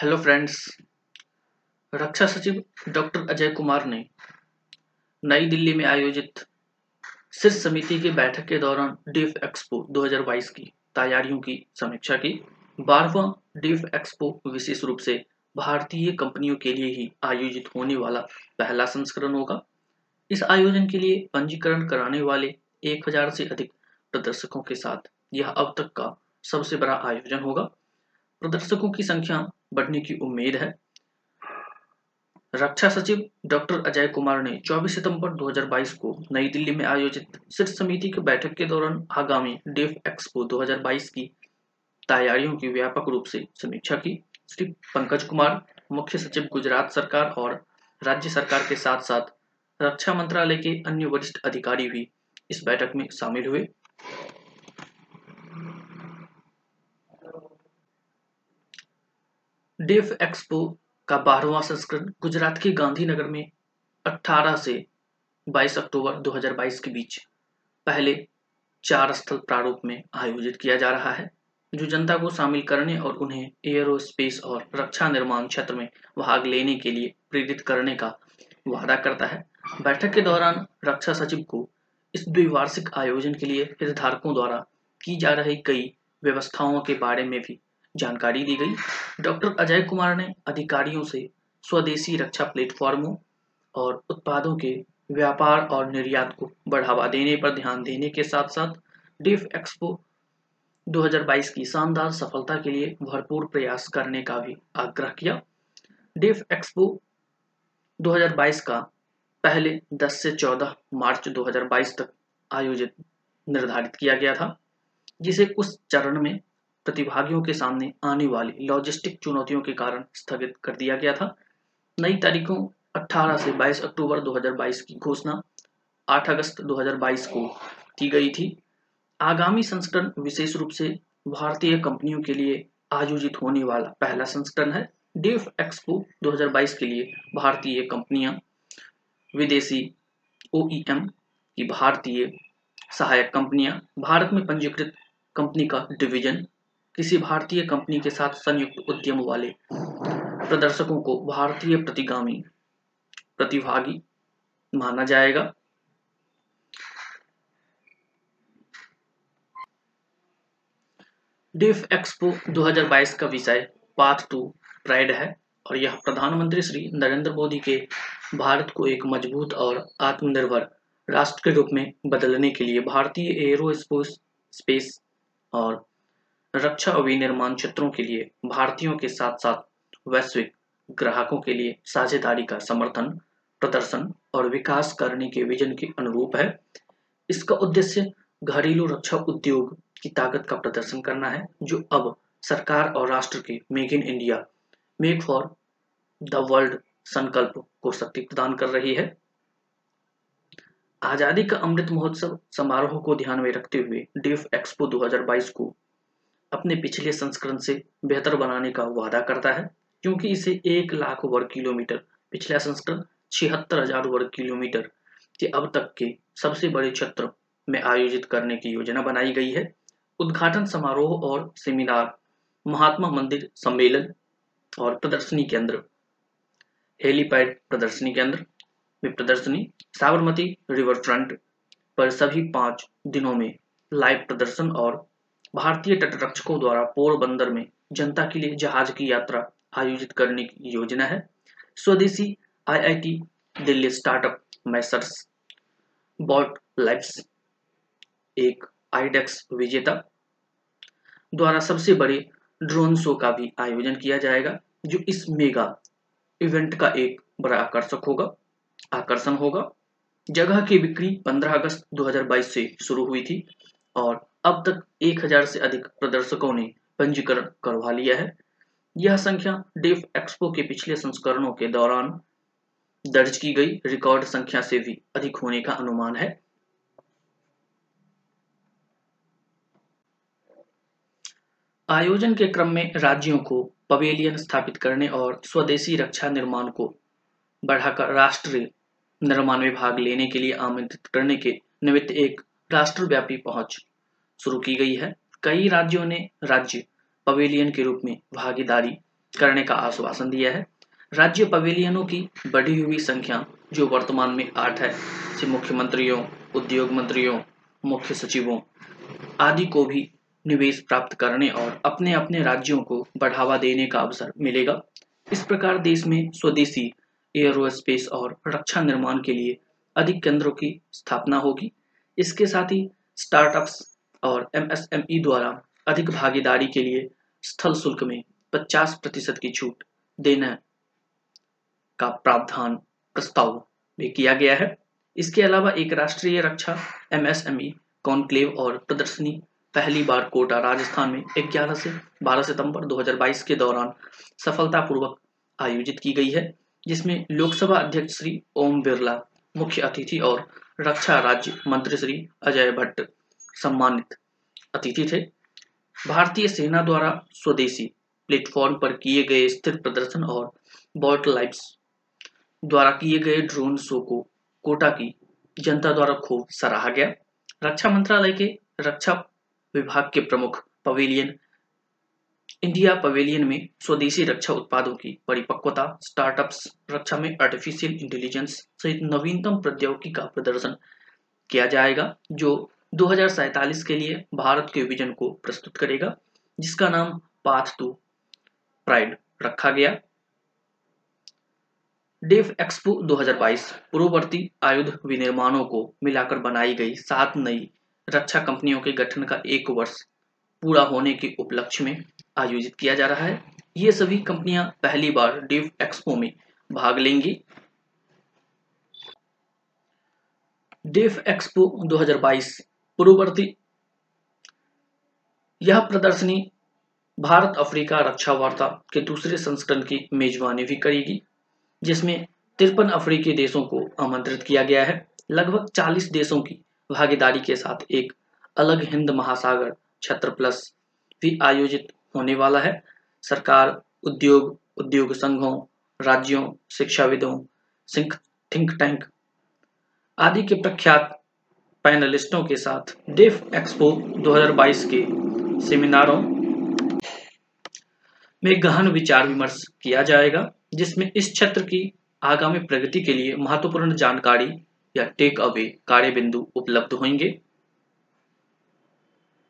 Hello friends, रक्षा सचिव doctor Ajay Kumar ने नई दिल्ली में आयोजित शीर्ष समिति की बैठक के दौरान डेफएक्सपो 2022 की तैयारियों की समीक्षा की। 12वां डेफएक्सपो विशेष रूप से भारतीय कंपनियों के लिए ही आयोजित होने वाला पहला संस्करण होगा। इस आयोजन के लिए पंजीकरण कराने वाले 1000 से अधिक प्रदर्शकों के साथ यह अब तक का सबसे बड़ा आयोजन होगा। प्रदर्शकों की संख्या बढ़ने की उम्मीद है। रक्षा सचिव डॉक्टर अजय कुमार ने 24 सितंबर 2022 को नई दिल्ली में आयोजित शीर्ष समिति की बैठक के दौरान आगामी डेफएक्सपो 2022 की तैयारियों की व्यापक रूप से समीक्षा की। श्री पंकज कुमार, मुख्य सचिव गुजरात सरकार और राज्य सरकार के साथ साथ रक्षा मंत्रालय के अन्य वरिष्ठ अधिकारी भी इस बैठक में शामिल हुए। डेफएक्सपो का 12वां संस्करण गुजरात के गांधीनगर में 18 से 22 अक्टूबर 2022 के बीच पहले 4 स्थल प्रारूप में आयोजित किया जा रहा है, जो जनता को शामिल करने और उन्हें एयरोस्पेस और रक्षा निर्माण क्षेत्र में भाग लेने के लिए प्रेरित करने का वादा करता है। बैठक के दौरान रक्षा सचिव को इस द्विवार्षिक आयोजन के लिए हितधारकों द्वारा की जा रही कई व्यवस्थाओं के बारे में भी जानकारी दी गई। डॉक्टर अजय कुमार ने अधिकारियों से स्वदेशी रक्षा प्लेटफॉर्मों और उत्पादों के व्यापार और निर्यात को बढ़ावा देने पर ध्यान देने के साथ साथ डेफएक्सपो 2022 की शानदार सफलता के लिए भरपूर प्रयास करने का भी आग्रह किया। डेफएक्सपो 2022 का पहले 10 से 14 मार्च 2022 तक आयोजित निर्धारित किया गया था, जिसे उस चरण में प्रतिभागियों के सामने आने वाली लॉजिस्टिक चुनौतियों के कारण स्थगित कर दिया गया था। नई तारीखों 18 से 22 अक्टूबर 2022 की घोषणा 8 अगस्त 2022 को की गई थी। आगामी संस्करण विशेष रूप से भारतीय कंपनियों के लिए आयोजित होने वाला पहला संस्करण है। डेफएक्सपो 2022 के लिए भारतीय कंपनियां विदेशी OEM की भारतीय सहायक कंपनियां, भारत में पंजीकृत कंपनी का डिवीजन, किसी भारतीय कंपनी के साथ संयुक्त उद्यम वाले प्रदर्शकों को भारतीय प्रतिभागी माना जाएगा। डेफएक्सपो 2022 का विषय पाथ टू प्राइड है और यह प्रधानमंत्री श्री नरेंद्र मोदी के भारत को एक मजबूत और आत्मनिर्भर राष्ट्र के रूप में बदलने के लिए भारतीय एयरोस्पेस और रक्षा विनिर्माण क्षेत्रों के लिए भारतीयों के साथ साथ वैश्विक ग्राहकों के लिए साझेदारी का समर्थन, प्रदर्शन और विकास करने के विजन के अनुरूप है। इसका उद्देश्य घरेलू रक्षा उद्योग की ताकत का प्रदर्शन करना है, जो अब सरकार और राष्ट्र के make in India, make for the world संकल्प को शक्ति प्रदान कर रही है। आजादी का अमृत महोत्सव समारोह को ध्यान में रखते हुए डेफएक्सपो 2022 को अपने पिछले संस्करण से बेहतर बनाने का वादा करता है, क्योंकि इसे 1,00,000 वर्ग किलोमीटर, पिछला संस्करण 76,000 वर्ग किलोमीटर के अब तक के सबसे बड़े क्षेत्र में आयोजित करने की योजना बनाई गई है। उद्घाटन समारोह और सेमिनार महात्मा मंदिर सम्मेलन और प्रदर्शनी केंद्र, हेलीपैड प्रदर्शनी केंद्र में प्रदर्शनी, साबरमती रिवरफ्रंट पर सभी 5 दिनों में लाइव प्रदर्शन और भारतीय तटरक्षकों द्वारा पोरबंदर में जनता के लिए जहाज की यात्रा आयोजित करने की योजना है। स्वदेशी IIT Delhi startup Messrs Bot Lifes, एक आईडेक्स विजेता द्वारा सबसे बड़े ड्रोन शो का भी आयोजन किया जाएगा, जो इस मेगा इवेंट का एक बड़ा आकर्षण होगा। जगह की बिक्री 15 अगस्त 2022 से शुरू हुई थी और अब तक 1000 से अधिक प्रदर्शकों ने पंजीकरण करवा लिया है। यह संख्या डेफएक्सपो के पिछले संस्करणों के दौरान दर्ज की गई रिकॉर्ड संख्या से भी अधिक होने का अनुमान है। आयोजन के क्रम में राज्यों को पवेलियन स्थापित करने और स्वदेशी रक्षा निर्माण को बढ़ाकर राष्ट्रीय निर्माण में भाग लेने के लिए आमंत्रित करने के निमित्त एक राष्ट्रव्यापी पहुंच शुरू की गई है। कई राज्यों ने राज्य पवेलियन के रूप में भागीदारी करने का आश्वासन दिया है। राज्य पवेलियनों की बढ़ी हुई संख्या जो वर्तमान में 8 है से मुख्यमंत्रियों, उद्योग मंत्रियों, मुख्य सचिवों आदि को भी निवेश प्राप्त करने और अपने अपने राज्यों को बढ़ावा देने का अवसर मिलेगा। इस प्रकार देश में स्वदेशी एयरोस्पेस और रक्षा निर्माण के लिए अधिक केंद्रों की स्थापना होगी। इसके साथ ही स्टार्टअप्स और MSME द्वारा अधिक भागीदारी के लिए स्थल शुल्क में 50% की छूट देने का प्रावधान प्रस्ताव भी किया गया है। इसके अलावा एक राष्ट्रीय रक्षा MSME कॉन्क्लेव और प्रदर्शनी पहली बार कोटा राजस्थान में 11 से 12 सितंबर 2022 के दौरान सफलतापूर्वक आयोजित की गई है, जिसमें लोकसभा अध्यक्ष श्री ओम बिरला मुख्य अतिथि और रक्षा राज्य मंत्री श्री अजय भट्ट सम्मानित अतिथि थे। भारतीय सेना द्वारा स्वदेशी प्लेटफॉर्म पर किए गए स्थिर प्रदर्शन और लाइफ्स द्वारा किए गए ड्रोन शो को कोटा की जनता द्वारा खूब सराहा गया। रक्षा मंत्रालय के रक्षा विभाग के प्रमुख पवेलियन इंडिया पवेलियन में स्वदेशी रक्षा उत्पादों की परिपक्वता, स्टार्टअप्स, रक्षा में आर्टिफिशियल इंटेलिजेंस सहित नवीनतम प्रौद्योगिकी का प्रदर्शन किया जाएगा, जो 2047 के लिए भारत के विजन को प्रस्तुत करेगा, जिसका नाम पाथ टू प्राइड रखा गया। डेफएक्सपो 2022 पूर्ववर्ती आयुध विनिर्माणों को मिलाकर बनाई गई 7 नई रक्षा कंपनियों के गठन का 1 वर्ष पूरा होने के उपलक्ष्य में आयोजित किया जा रहा है। ये सभी कंपनियां पहली बार डेफएक्सपो में भाग लेंगी। डेफएक्सपो 2022 पूर्ववर्ती यह प्रदर्शनी भारत अफ्रीका रक्षा वार्ता के दूसरे संस्करण की मेजबानी भी करेगी, जिसमें 53 अफ्रीकी देशों को आमंत्रित किया गया है। लगभग 40 देशों की भागीदारी के साथ एक अलग हिंद महासागर क्षेत्र प्लस भी आयोजित होने वाला है। सरकार, उद्योग संघों, राज्यों, शिक्षाविदों, थिंक टैंक आदि के प्रख्यात पैनलिस्टों के साथ डेफएक्सपो 2022 के सेमिनारों में गहन विचार विमर्श किया जाएगा, जिसमें इस क्षेत्र की आगामी प्रगति के लिए महत्वपूर्ण जानकारी या टेक अवे कार्य बिंदु उपलब्ध होंगे।